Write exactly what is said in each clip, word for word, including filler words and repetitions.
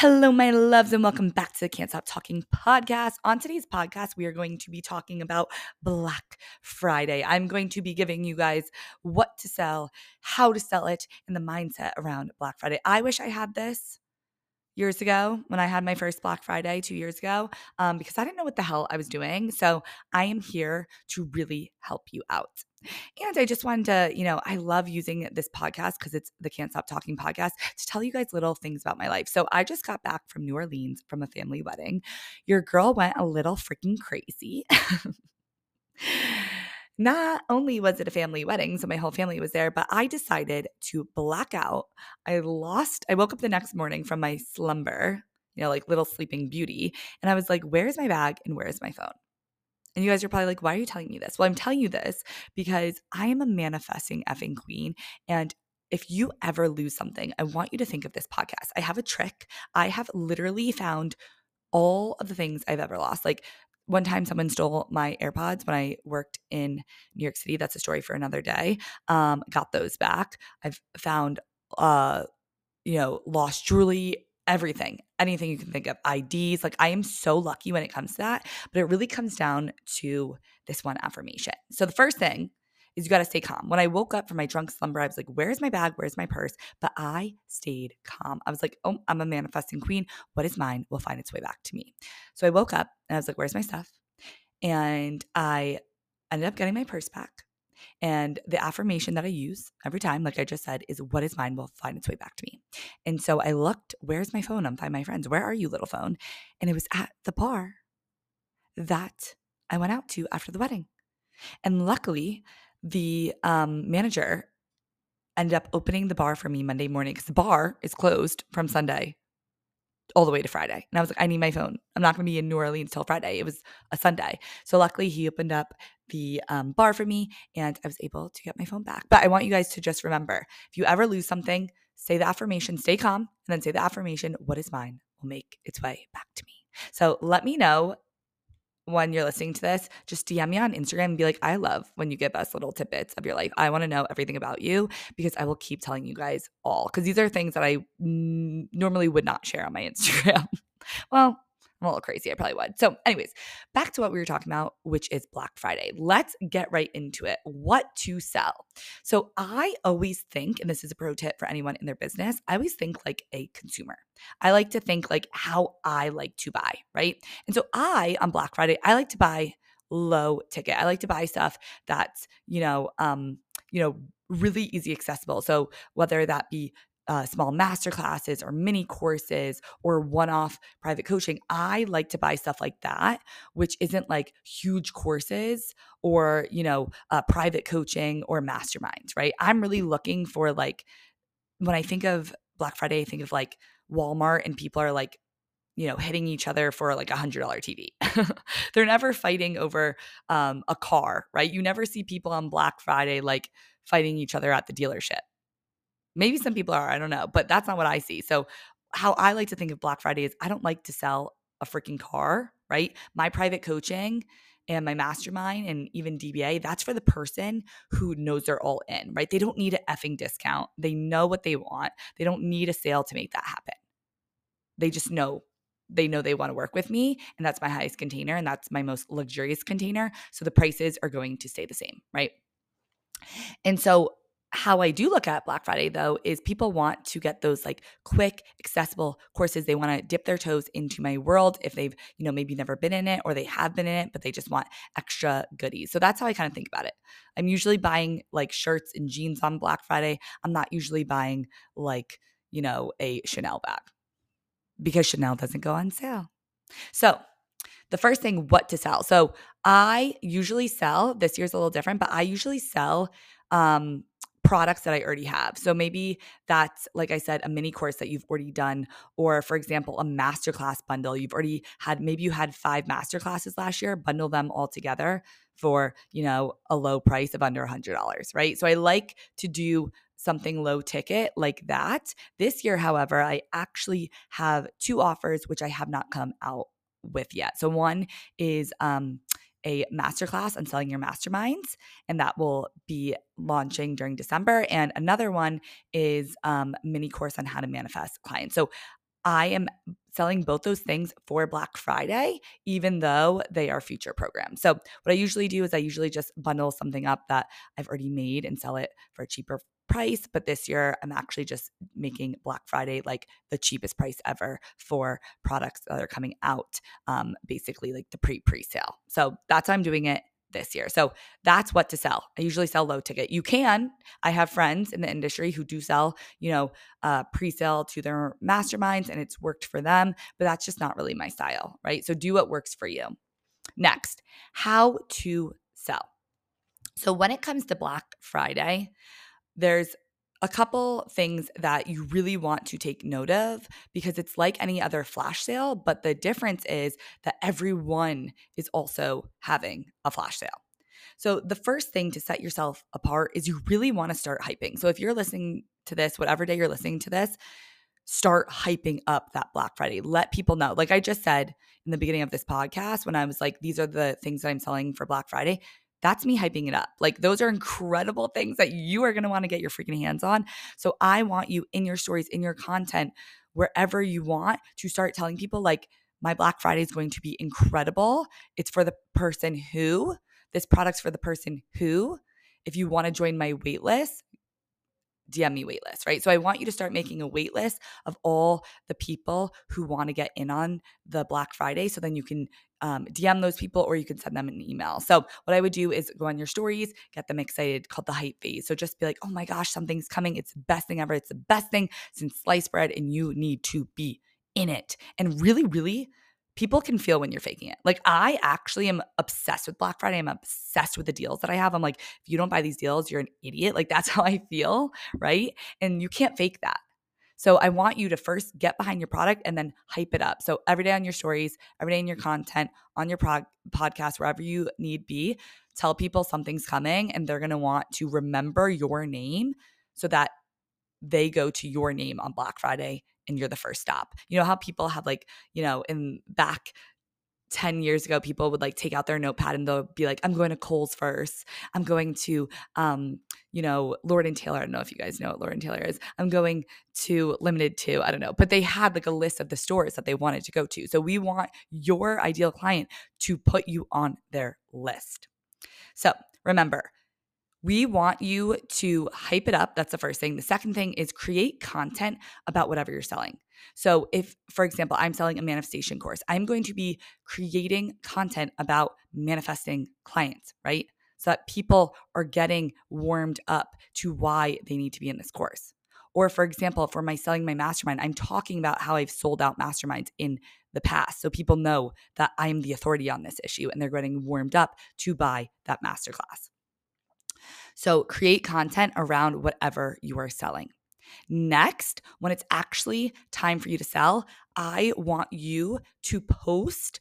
Hello, my loves, and welcome back to the Can't Stop Talking podcast. On today's podcast, we are going to be talking about Black Friday. I'm going to be giving you guys what to sell, how to sell it, and the mindset around Black Friday. I wish I had this years ago when I had my first Black Friday two years ago um, because I didn't know what the hell I was doing. So I am here to really help you out. And I just wanted to, you know, I love using this podcast because it's the Can't Stop Talking podcast to tell you guys little things about my life. So I just got back from New Orleans from a family wedding. Your girl went a little freaking crazy. Not only was it a family wedding, so my whole family was there, but I decided to black out. I lost, I woke up the next morning from my slumber, you know, like little Sleeping Beauty. And I was like, where's my bag and where's my phone? And you guys are probably like, why are you telling me this? Well, I'm telling you this because I am a manifesting effing queen. And if you ever lose something, I want you to think of this podcast. I have a trick. I have literally found all of the things I've ever lost. Like one time someone stole my AirPods when I worked in New York City. That's a story for another day. Um, got those back. I've found, uh, you know, lost jewelry. Everything, anything you can think of, I Ds. Like I am so lucky when it comes to that, but it really comes down to this one affirmation. So the first thing is you got to stay calm. When I woke up from my drunk slumber, I was like, where's my bag? Where's my purse? But I stayed calm. I was like, oh, I'm a manifesting queen. What is mine will find its way back to me. So I woke up and I was like, where's my stuff? And I ended up getting my purse back. And the affirmation that I use every time, like I just said, is what is mine will find its way back to me. And so I looked, where's my phone? I'm fine, my friends. Where are you, little phone? And it was at the bar that I went out to after the wedding. And luckily, the um, manager ended up opening the bar for me Monday morning because the bar is closed from Sunday all the way to Friday. And I was like, I need my phone. I'm not going to be in New Orleans till Friday. It was a Sunday. So luckily he opened up the um, bar for me and I was able to get my phone back. But I want you guys to just remember, if you ever lose something, say the affirmation, stay calm, and then say the affirmation, what is mine will make its way back to me. So let me know when you're listening to this. Just D M me on Instagram and be like, I love when you give us little tidbits of your life. I want to know everything about you because I will keep telling you guys all, because these are things that I n- normally would not share on my Instagram. Well, I'm a little crazy. I probably would. So anyways, back to what we were talking about, which is Black Friday. Let's get right into it. What to sell. So I always think, and this is a pro tip for anyone in their business, I always think like a consumer. I like to think like how I like to buy, right? And so I, on Black Friday, I like to buy low ticket. I like to buy stuff that's, you know, um, you know, really easy accessible. So whether that be Uh, small master classes or mini courses or one-off private coaching. I like to buy stuff like that, which isn't like huge courses or, you know, uh, private coaching or masterminds, right? I'm really looking for like, when I think of Black Friday, I think of like Walmart and people are like, you know, hitting each other for like a one hundred dollars T V. They're never fighting over um, a car, right? You never see people on Black Friday like fighting each other at the dealership. Maybe some people are, I don't know, but that's not what I see. So how I like to think of Black Friday is I don't like to sell a freaking car, right? My private coaching and my mastermind and even D B A, that's for the person who knows they're all in, right? They don't need an effing discount. They know what they want. They don't need a sale to make that happen. They just know. They know they want to work with me, and that's my highest container, and that's my most luxurious container. So the prices are going to stay the same, right? And so how I do look at Black Friday, though, is people want to get those like quick, accessible courses. They want to dip their toes into my world if they've, you know, maybe never been in it or they have been in it, but they just want extra goodies. So that's how I kind of think about it. I'm usually buying like shirts and jeans on Black Friday. I'm not usually buying like, you know, a Chanel bag because Chanel doesn't go on sale. So the first thing, what to sell. So I usually sell, this year's a little different, but I usually sell um, – products that I already have. So maybe that's, like I said, a mini course that you've already done, or for example, a masterclass bundle. You've already had, maybe you had five masterclasses last year, bundle them all together for, you know, a low price of under one hundred dollars, right? So I like to do something low ticket like that. This year, however, I actually have two offers, which I have not come out with yet. So one is, um, a masterclass on selling your masterminds, and that will be launching during December. And another one is um, mini course on how to manifest clients. So I am selling both those things for Black Friday, even though they are feature programs. So what I usually do is I usually just bundle something up that I've already made and sell it for a cheaper price. But this year, I'm actually just making Black Friday like the cheapest price ever for products that are coming out, um, basically like the pre-pre-sale. So that's how I'm doing it this year. So that's what to sell. I usually sell low ticket. You can. I have friends in the industry who do sell, you know, uh, pre-sale to their masterminds, and it's worked for them, but that's just not really my style, right? So do what works for you. Next, how to sell. So when it comes to Black Friday, there's a couple things that you really want to take note of, because it's like any other flash sale, but the difference is that everyone is also having a flash sale. So the first thing to set yourself apart is you really want to start hyping. So if you're listening to this, whatever day you're listening to this, start hyping up that Black Friday. Let people know. Like I just said in the beginning of this podcast, when I was like, these are the things that I'm selling for Black Friday, that's me hyping it up. Like those are incredible things that you are going to want to get your freaking hands on. So I want you in your stories, in your content, wherever you want, to start telling people like, my Black Friday is going to be incredible. It's for the person who, this product's for the person who, if you want to join my wait list, D M me wait list, right? So I want you to start making a wait list of all the people who want to get in on the Black Friday. So then you can um, D M those people, or you can send them an email. So what I would do is go on your stories, get them excited, called the hype phase. So just be like, oh my gosh, something's coming. It's the best thing ever. It's the best thing since sliced bread, and you need to be in it. And really, really, people can feel when you're faking it. Like I actually am obsessed with Black Friday. I'm obsessed with the deals that I have. I'm like, if you don't buy these deals, you're an idiot. Like that's how I feel, right? And you can't fake that. So I want you to first get behind your product and then hype it up. So every day on your stories, every day in your content, on your prog- podcast, wherever you need be, tell people something's coming, and they're going to want to remember your name so that they go to your name on Black Friday and you're the first stop. You know how people have like, you know, in back ten years ago, people would like take out their notepad and they'll be like, I'm going to Kohl's first. I'm going to, um, you know, Lord and Taylor. I don't know if you guys know what Lord and Taylor is. I'm going to Limited Too. I don't know. But they had like a list of the stores that they wanted to go to. So we want your ideal client to put you on their list. So remember, we want you to hype it up. That's the first thing. The second thing is create content about whatever you're selling. So if, for example, I'm selling a manifestation course, I'm going to be creating content about manifesting clients, right? So that people are getting warmed up to why they need to be in this course. Or for example, for my selling my mastermind, I'm talking about how I've sold out masterminds in the past. So people know that I'm the authority on this issue and they're getting warmed up to buy that masterclass. So create content around whatever you are selling. Next, when it's actually time for you to sell, I want you to post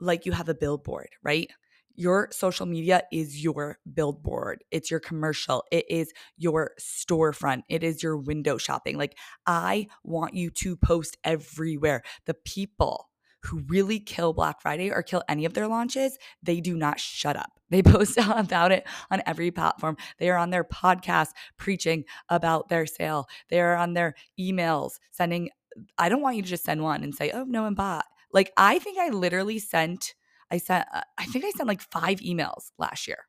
like you have a billboard, right? Your social media is your billboard. It's your commercial. It is your storefront. It is your window shopping. Like I want you to post everywhere. The people who really kill Black Friday or kill any of their launches, they do not shut up. They post about it on every platform. They are on their podcast preaching about their sale. They are on their emails sending. I don't want you to just send one and say, oh, no one bought. Like I think I literally sent, I sent, I think I sent like five emails last year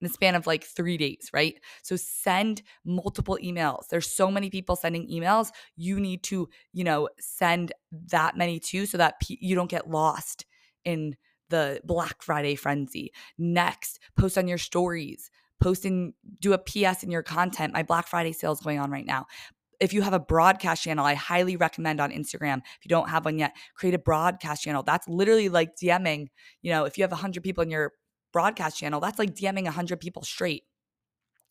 in the span of like three days, right? So send multiple emails. There's so many people sending emails. You need to, you know, send that many too so that pe- you don't get lost in the Black Friday frenzy. Next, post on your stories. Post in, do a P S in your content. My Black Friday sale is going on right now. If you have a broadcast channel, I highly recommend on Instagram. If you don't have one yet, create a broadcast channel. That's literally like DMing. You know, if you have one hundred people in your broadcast channel, that's like DMing one hundred people straight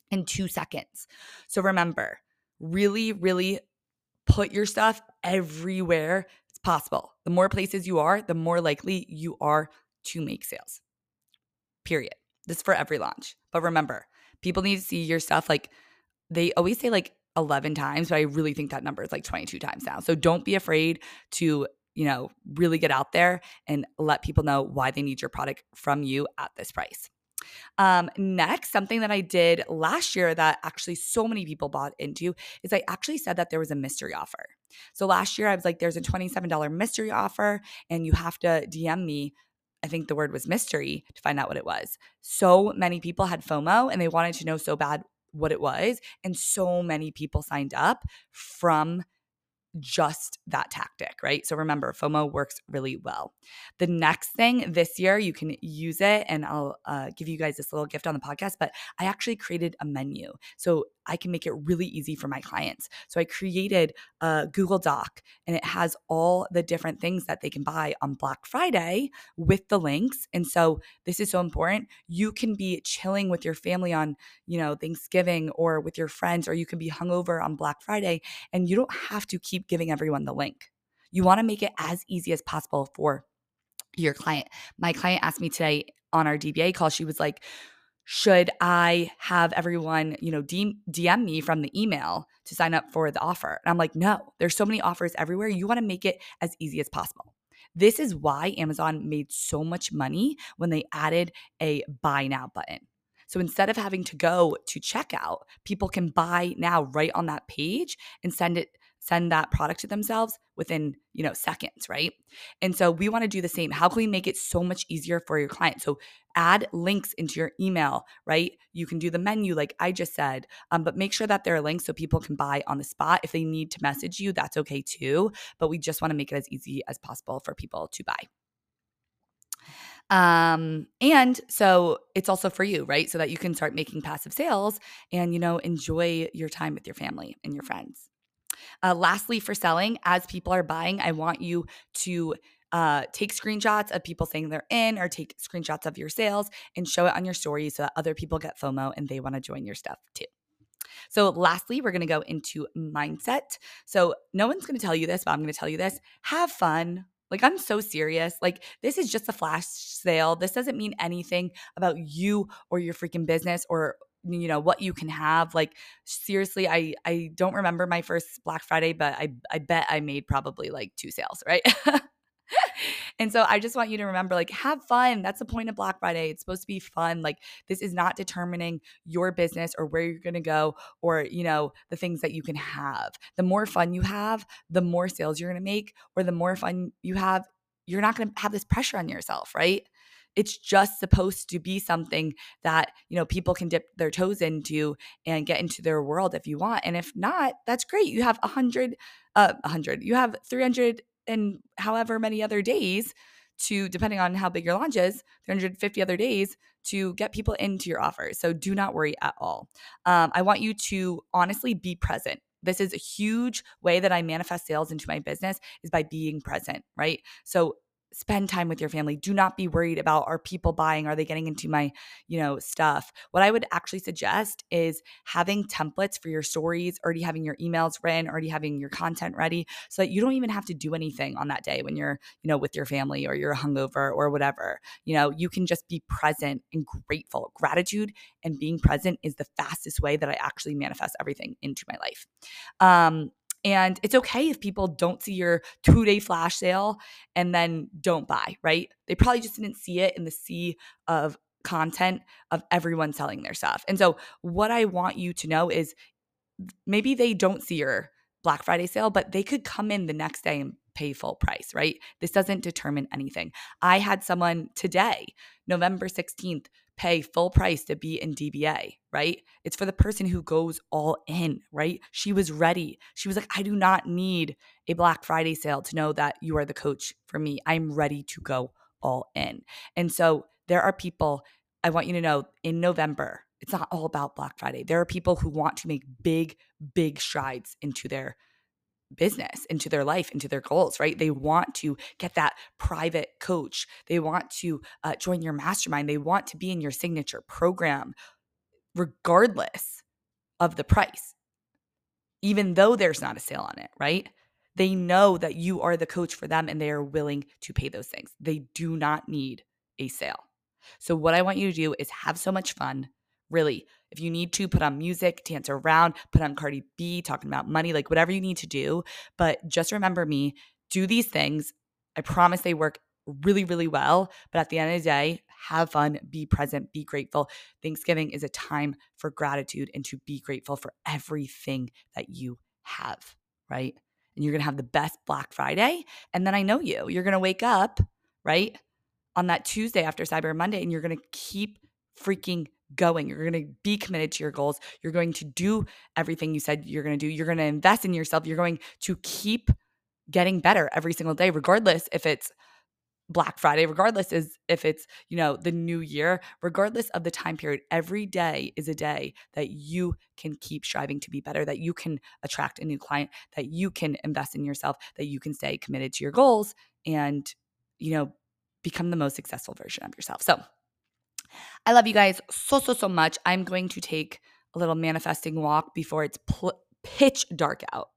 in two seconds. So remember, really, really put your stuff everywhere it's possible. The more places you are, the more likely you are to make sales. Period. This is for every launch. But remember, people need to see your stuff. Like they always say like eleven times, but I really think that number is like twenty-two times now. So don't be afraid to, you know, really get out there and let people know why they need your product from you at this price. Um, next, something that I did last year that actually so many people bought into is I actually said that there was a mystery offer. So last year I was like, there's a twenty-seven dollar mystery offer and you have to D M me. I think the word was mystery to find out what it was. So many people had FOMO and they wanted to know so bad what it was. And so many people signed up from just that tactic, right? So remember, FOMO works really well. The next thing this year, you can use it, and I'll uh, give you guys this little gift on the podcast, but I actually created a menu so I can make it really easy for my clients. So I created a Google Doc, and it has all the different things that they can buy on Black Friday with the links. And so this is so important. You can be chilling with your family on, you know, Thanksgiving or with your friends, or you can be hungover on Black Friday, and you don't have to keep giving everyone the link. You want to make it as easy as possible for your client. My client asked me today on our D B A call, she was like, should I have everyone, you know, D M me from the email to sign up for the offer? And I'm like, no, there's so many offers everywhere. You want to make it as easy as possible. This is why Amazon made so much money when they added a buy now button. So instead of having to go to checkout, people can buy now right on that page and send it send that product to themselves within, you know, seconds, right? And so we want to do the same. How can we make it so much easier for your client? So add links into your email, right? You can do the menu like I just said, um, but make sure that there are links so people can buy on the spot. If they need to message you, that's okay too, but we just want to make it as easy as possible for people to buy. Um, and so it's also for you, right? So that you can start making passive sales and, you know, enjoy your time with your family and your friends. Uh, lastly, for selling, as people are buying, I want you to uh, take screenshots of people saying they're in, or take screenshots of your sales and show it on your story so that other people get FOMO and they want to join your stuff too. So lastly, we're going to go into mindset. So no one's going to tell you this, but I'm going to tell you this. Have fun. Like, I'm so serious. Like, this is just a flash sale. This doesn't mean anything about you or your freaking business or you know, what you can have. Like, seriously, I, I don't remember my first Black Friday, but I, I bet I made probably like two sales, right? And so I just want you to remember, like, have fun. That's the point of Black Friday. It's supposed to be fun. Like, this is not determining your business or where you're going to go or, you know, the things that you can have. The more fun you have, the more sales you're going to make, or the more fun you have, you're not going to have this pressure on yourself, right? It's just supposed to be something that, you know, people can dip their toes into and get into their world if you want. And if not, that's great. You have one hundred, uh, one hundred. You have three hundred and however many other days to, depending on how big your launch is, three hundred fifty other days to get people into your offer. So do not worry at all. Um, I want you to honestly be present. This is a huge way that I manifest sales into my business, is by being present, right? So spend time with your family. Do not be worried about, are people buying? Are they getting into my, you know, stuff? What I would actually suggest is having templates for your stories, already having your emails written, already having your content ready, so that you don't even have to do anything on that day when you're, you know, with your family or you're hungover or whatever. You know, you can just be present and grateful. Gratitude and being present is the fastest way that I actually manifest everything into my life. Um, And it's okay if people don't see your two-day flash sale and then don't buy, right? They probably just didn't see it in the sea of content of everyone selling their stuff. And so what I want you to know is, maybe they don't see your Black Friday sale, but they could come in the next day and pay full price, right? This doesn't determine anything. I had someone today, November sixteenth, pay full price to be in D B A, right? It's for the person who goes all in, right? She was ready. She was like, I do not need a Black Friday sale to know that you are the coach for me. I'm ready to go all in. And so there are people, I want you to know, in November, it's not all about Black Friday. There are people who want to make big, big strides into their business, into their life, into their goals, right? They want to get that private coach. They want to uh, join your mastermind. They want to be in your signature program, regardless of the price, even though there's not a sale on it, right? They know that you are the coach for them and they are willing to pay those things. They do not need a sale. So what I want you to do is have so much fun. Really, if you need to, put on music, dance around, put on Cardi B, talking about money, like whatever you need to do. But just remember me, do these things. I promise they work really, really well. But at the end of the day, have fun, be present, be grateful. Thanksgiving is a time for gratitude and to be grateful for everything that you have, right? and you're going to have the best Black Friday. And then I know you. You're going to wake up, right, on that Tuesday after Cyber Monday, and you're going to keep freaking going. You're going to be committed to your goals. You're going to do everything you said you're going to do. You're going to invest in yourself. You're going to keep getting better every single day, regardless if it's Black Friday, regardless is if it's, you know, the new year, regardless of the time period. Every day is a day that you can keep striving to be better, that you can attract a new client, that you can invest in yourself, that you can stay committed to your goals and, you know, become the most successful version of yourself. So I love you guys so, so, so much. I'm going to take a little manifesting walk before it's pl- pitch dark out.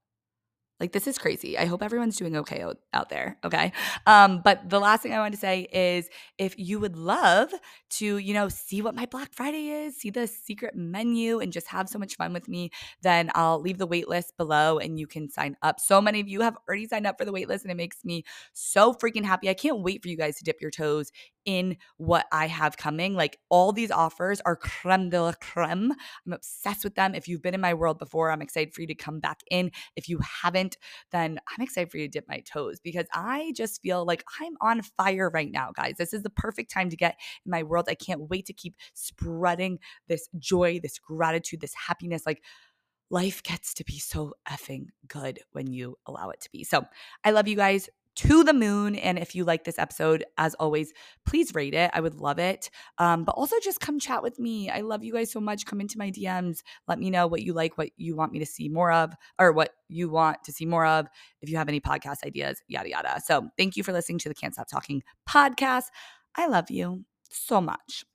Like, this is crazy. I hope everyone's doing okay out there, okay? Um, but the last thing I want to say is if you would love to, you know, see what my Black Friday is, see the secret menu, and just have so much fun with me, then I'll leave the wait list below and you can sign up. So many of you have already signed up for the wait list, and it makes me so freaking happy. I can't wait for you guys to dip your toes in what I have coming. Like, all these offers are creme de la creme. I'm obsessed with them. If you've been in my world before, I'm excited for you to come back in. If you haven't, then I'm excited for you to dip my toes, because I just feel like I'm on fire right now, guys. This is the perfect time to get in my world. I can't wait to keep spreading this joy, this gratitude, this happiness. Like, life gets to be so effing good when you allow it to be. So I love you guys to the moon. And if you like this episode, as always, please rate it. I would love it. Um, but also just come chat with me. I love you guys so much. Come into my D Ms. Let me know what you like, what you want me to see more of, or what you want to see more of. If you have any podcast ideas, yada, yada. So thank you for listening to the Can't Stop Talking podcast. I love you so much.